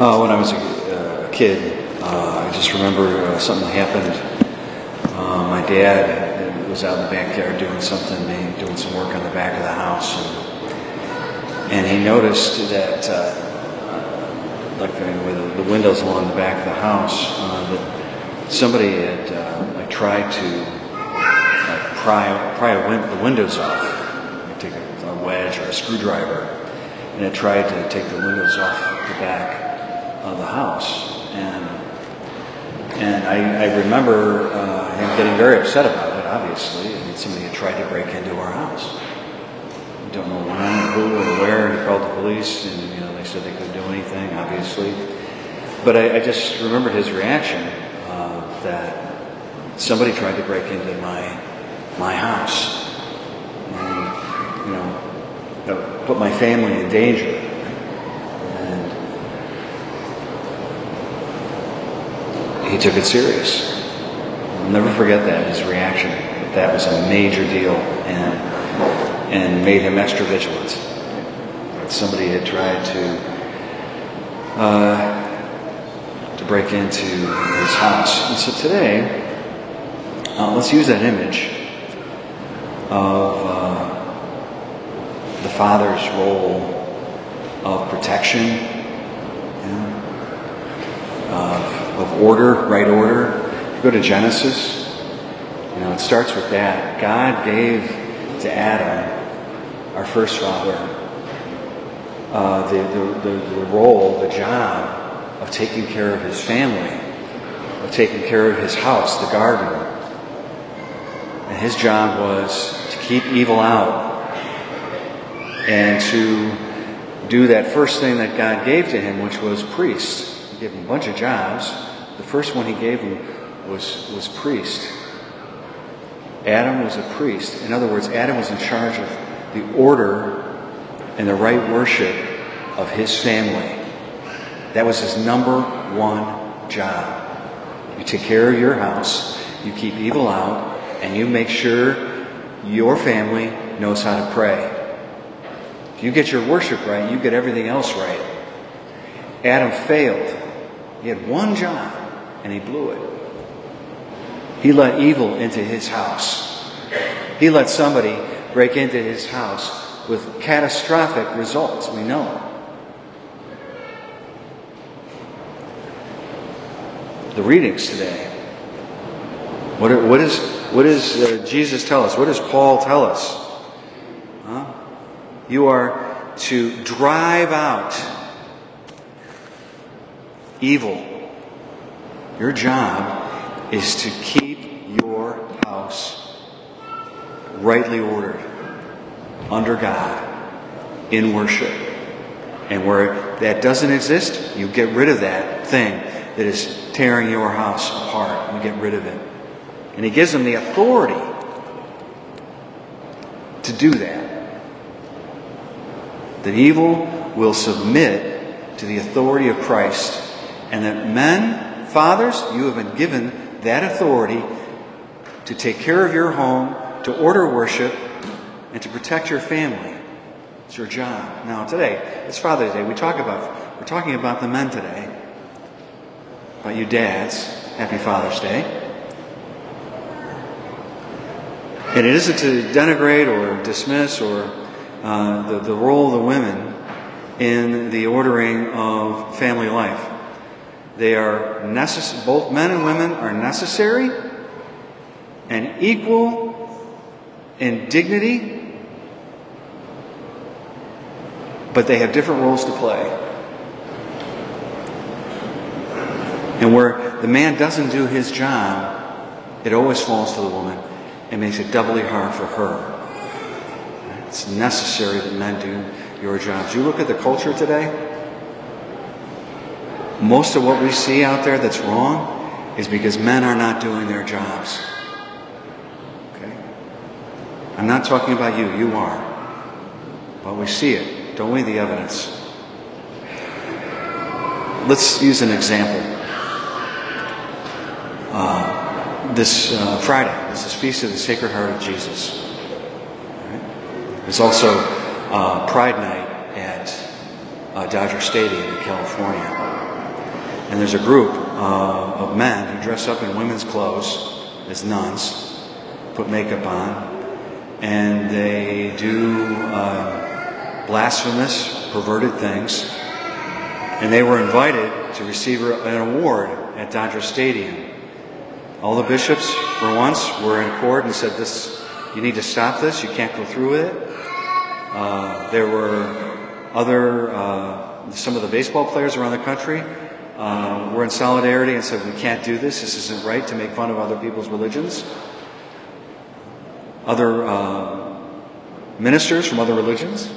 When I was a kid, I just remember something happened. My dad was out in the backyard doing something, doing some work on the back of the house, and he noticed that, like with the windows along the back of the house, that somebody had tried to pry the windows off, like take a wedge or a screwdriver, and had tried to take the windows off the back of the house. And I remember him getting very upset about it, obviously. I mean, somebody had tried to break into our house. I don't know when, who, or where. He called the police, and they said they couldn't do anything, obviously. But I just remembered his reaction that somebody tried to break into my house, and that put my family in danger. He took it serious. I'll never forget that, his reaction. That was a major deal, and made him extra vigilant. Somebody had tried to break into his house. And so today, let's use that image of the Father's role of protection, of order, right order. If you go to Genesis, it starts with that. God gave to Adam, our first father, the role, the job of taking care of his family, of taking care of his house, the garden. And his job was to keep evil out and to do that first thing that God gave to him, which was priests. He gave him a bunch of jobs. The first one he gave him was priest. Adam was a priest. In other words, Adam was in charge of the order and the right worship of his family. That was his number one job. You take care of your house, you keep evil out, and you make sure your family knows how to pray. If you get your worship right, you get everything else right. Adam failed. He had one job, and he blew it. He let evil into his house. He let somebody break into his house with catastrophic results, we know. The readings today. What does Jesus tell us? What does Paul tell us? Huh? You are to drive out evil. Your job is to keep your house rightly ordered under God in worship. And where that doesn't exist, you get rid of that thing that is tearing your house apart. You get rid of it. And he gives them the authority to do that. That evil will submit to the authority of Christ. And that men, fathers, you have been given that authority to take care of your home, to order worship, and to protect your family. It's your job. Now today, it's Father's Day. We're talking about the men today. About you dads. Happy Father's Day. And it isn't to denigrate or dismiss or the role of the women in the ordering of family life. They are necessary. Both men and women are necessary and equal in dignity, but they have different roles to play. And where the man doesn't do his job, it always falls to the woman and makes it doubly hard for her. It's necessary that men do your jobs. You look at the culture today. Most of what we see out there that's wrong is because men are not doing their jobs. Okay? I'm not talking about you. You are. But we see it, don't we? The evidence. Let's use an example. This Friday, this is Feast of the Sacred Heart of Jesus. Right? It's also Pride Night at Dodger Stadium in California. And there's a group of men who dress up in women's clothes as nuns, put makeup on, and they do blasphemous, perverted things. And they were invited to receive an award at Dodger Stadium. All the bishops, for once, were in accord and said, "This, you need to stop this. You can't go through with it." There were other, some of the baseball players around the country were in solidarity and said, "We can't do this. This isn't right to make fun of other people's religions." Other ministers from other religions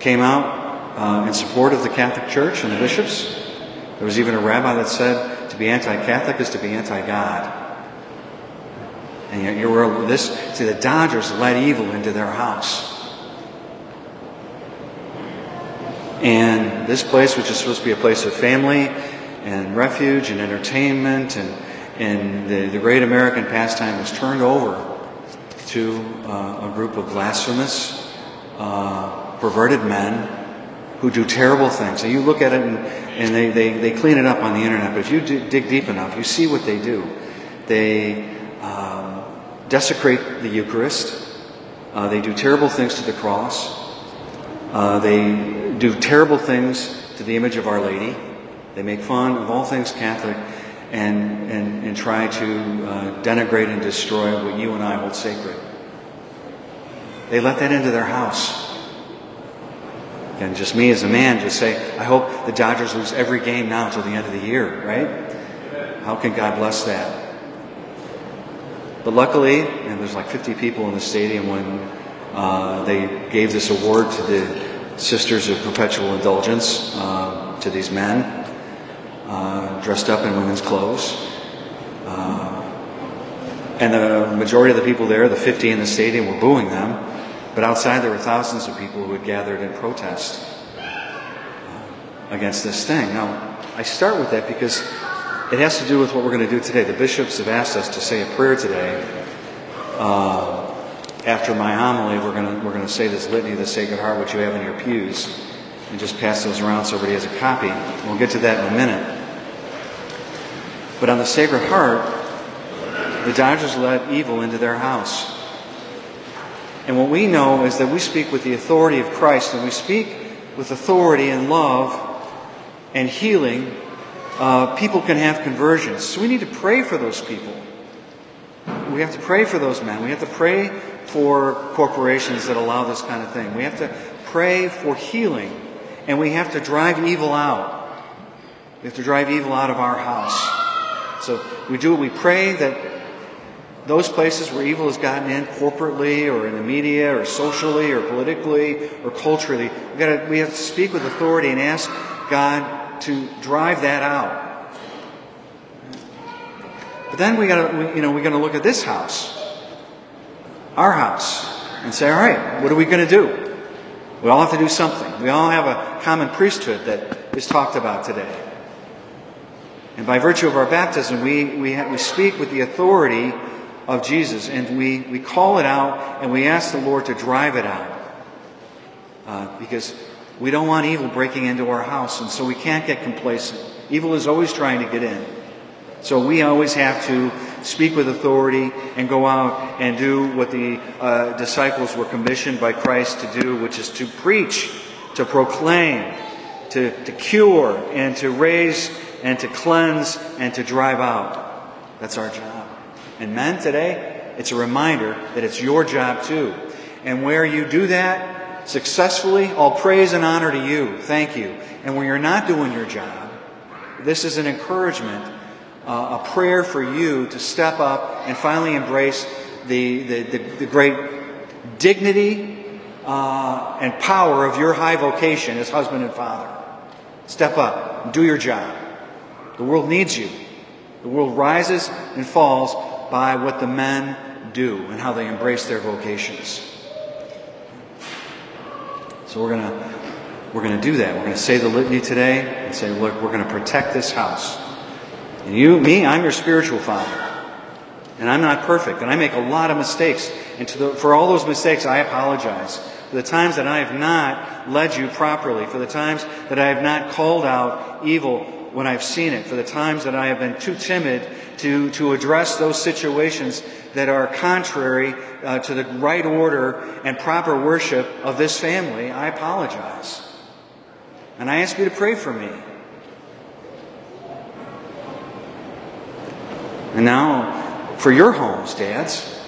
came out in support of the Catholic Church and the bishops. There was even a rabbi that said, "To be anti-Catholic is to be anti-God." And yet you were this. See, the Dodgers let evil into their house. And this place, which is supposed to be a place of family and refuge and entertainment and the great American pastime, was turned over to a group of blasphemous, perverted men who do terrible things. And you look at it and they clean it up on the internet, but if you dig deep enough, you see what they do. They desecrate the Eucharist. They do terrible things to the cross. They do terrible things to the image of Our Lady. They make fun of all things Catholic and try to denigrate and destroy what you and I hold sacred. They let that into their house. And just me as a man just say, I hope the Dodgers lose every game now till the end of the year, right? How can God bless that? But luckily, and there's like 50 people in the stadium when they gave this award to the Sisters of Perpetual Indulgence, to these men, dressed up in women's clothes. And the majority of the people there, the 50 in the stadium, were booing them. But outside there were thousands of people who had gathered in protest against this thing. Now, I start with that because it has to do with what we're going to do today. The bishops have asked us to say a prayer today. After my homily, we're going to say this litany of the Sacred Heart, which you have in your pews, and just pass those around so everybody has a copy. We'll get to that in a minute. But on the Sacred Heart, the Dodgers let evil into their house. And what we know is that we speak with the authority of Christ, and we speak with authority and love and healing. People can have conversions. So we need to pray for those people. We have to pray for those men. We have to pray for corporations that allow this kind of thing. We have to pray for healing, and we have to drive evil out. We have to drive evil out of our house. So we do it. We pray that those places where evil has gotten in corporately or in the media or socially or politically or culturally, we have to speak with authority and ask God to drive that out. But then we're going to look at this house, our house, and say, all right, what are we going to do? We all have to do something. We all have a common priesthood that is talked about today. And by virtue of our baptism, we speak with the authority of Jesus, and we call it out, and we ask the Lord to drive it out. Because we don't want evil breaking into our house, and so we can't get complacent. Evil is always trying to get in. So we always have to speak with authority and go out and do what the disciples were commissioned by Christ to do, which is to preach, to proclaim, to cure, and to raise, and to cleanse, and to drive out. That's our job. And men today, it's a reminder that it's your job too. And where you do that successfully, all praise and honor to you. Thank you. And when you're not doing your job, this is an encouragement, a prayer for you to step up and finally embrace the great dignity and power of your high vocation as husband and father. Step up and do your job. The world needs you. The world rises and falls by what the men do and how they embrace their vocations. So we're going to do that. We're going to say the litany today and say, look, we're going to protect this house. And you, me, I'm your spiritual father. And I'm not perfect. And I make a lot of mistakes. And for all those mistakes, I apologize. For the times that I have not led you properly. For the times that I have not called out evil when I've seen it, for the times that I have been too timid to address those situations that are contrary to the right order and proper worship of this family. I apologize. And I ask you to pray for me. And now, for your homes, dads.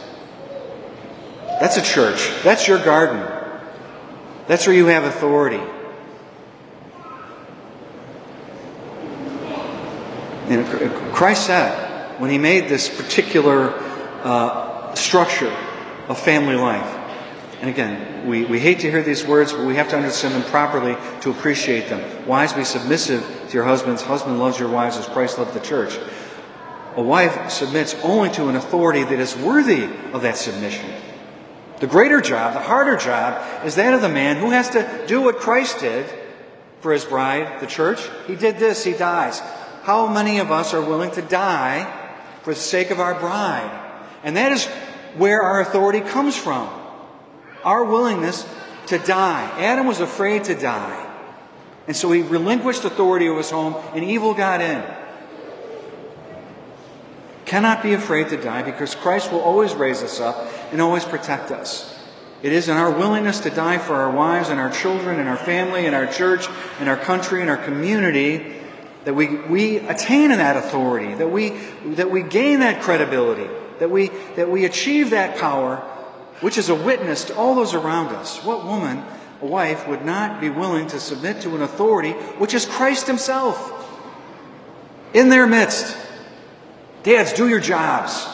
That's a church. That's your garden. That's where you have authority. You know, Christ said, when he made this particular structure of family life, and again, we hate to hear these words, but we have to understand them properly to appreciate them. Wives, be submissive to your husbands. Husband loves your wives as Christ loved the church. A wife submits only to an authority that is worthy of that submission. The greater job, the harder job, is that of the man who has to do what Christ did for his bride, the church. He did this, he dies. How many of us are willing to die for the sake of our bride? And that is where our authority comes from. Our willingness to die. Adam was afraid to die. And so he relinquished authority of his home and evil got in. Cannot be afraid to die because Christ will always raise us up and always protect us. It is in our willingness to die for our wives and our children and our family and our church and our country and our community that we attain that authority, that we gain that credibility, that we achieve that power, which is a witness to all those around us. What woman, a wife, would not be willing to submit to an authority which is Christ himself in their midst? Dads, do your jobs.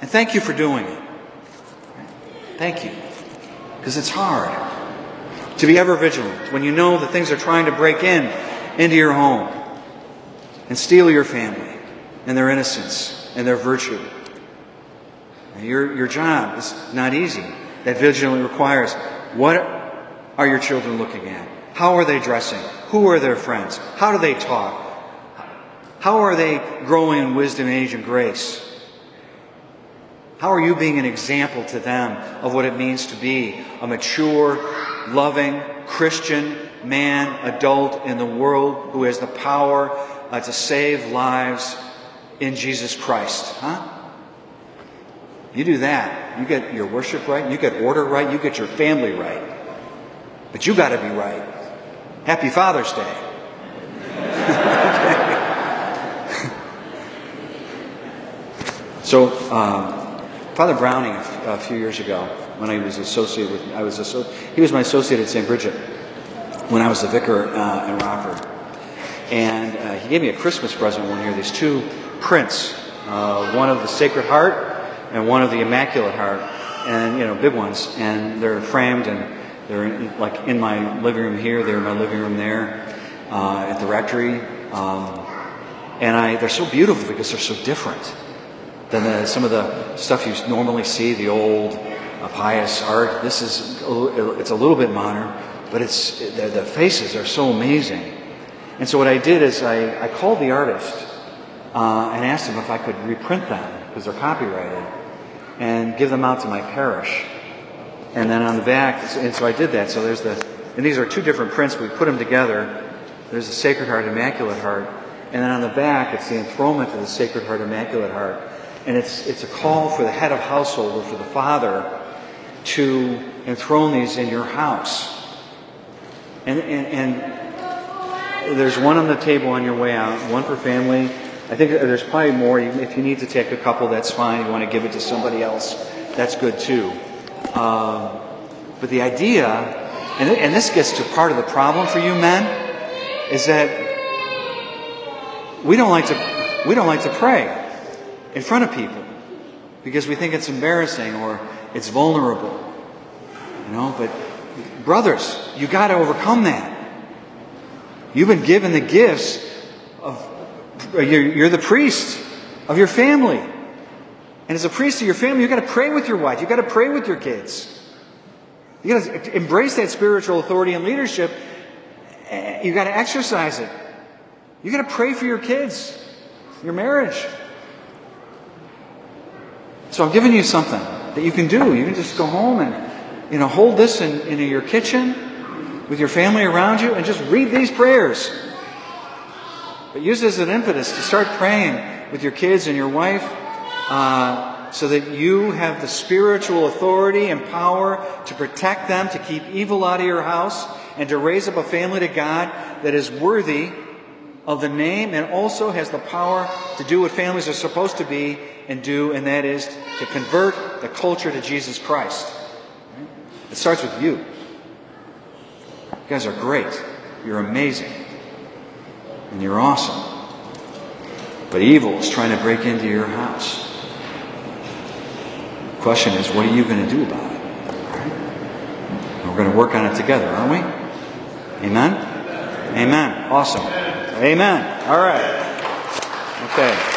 And thank you for doing it. Thank you. Because it's hard to be ever vigilant when you know that things are trying to break in into your home and steal your family and their innocence and their virtue. And your job is not easy. That vigilance requires, what are your children looking at? How are they dressing? Who are their friends? How do they talk? How are they growing in wisdom, age, and grace? How are you being an example to them of what it means to be a mature, loving, Christian man, adult in the world who has the power to save lives in Jesus Christ? Huh? You do that, you get your worship right, you get order right, you get your family right. But you got to be right. Happy Father's Day. So, Father Browning, a few years ago, when I was associated with, he was my associate at St. Bridget when I was the vicar in Rockford, and he gave me a Christmas present one year. These two prints, one of the Sacred Heart and one of the Immaculate Heart, and you know, big ones, and they're framed and they're in my living room here. They're in my living room there at the rectory, and they're so beautiful because they're so different than some of the stuff you normally see, the old pious art. This is, it's a little bit modern, but it's, the faces are so amazing. And so what I did is I called the artist and asked him if I could reprint them, because they're copyrighted, and give them out to my parish. And then on the back, and so I did that. So there's and these are two different prints, we put them together. There's the Sacred Heart, Immaculate Heart. And then on the back, it's the enthronement of the Sacred Heart, Immaculate Heart. And it's a call for the head of household or for the father to enthrone these in your house. And there's one on the table on your way out, one for family. I think there's probably more. If you need to take a couple, that's fine. You want to give it to somebody else, that's good too. But the idea, and this gets to part of the problem for you men, is that we don't like to pray in front of people because we think it's embarrassing or it's vulnerable, you know. But brothers, you got to overcome that. You've been given the gifts of, you're the priest of your family, and as a priest of your family, you got to pray with your wife, you got to pray with your kids, you got to embrace that spiritual authority and leadership. You got to exercise it. You got to pray for your kids, your marriage. So I'm giving you something that you can do. You can just go home and, you know, hold this in your kitchen with your family around you and just read these prayers. But use it as an impetus to start praying with your kids and your wife so that you have the spiritual authority and power to protect them, to keep evil out of your house, and to raise up a family to God that is worthy of the name and also has the power to do what families are supposed to be and do, and that is to convert the culture to Jesus Christ. It starts with you. You guys are great. You're amazing. And you're awesome. But evil is trying to break into your house. The question is, what are you going to do about it? Right? We're going to work on it together, aren't we? Amen? Amen. Awesome. Amen. All right. Okay.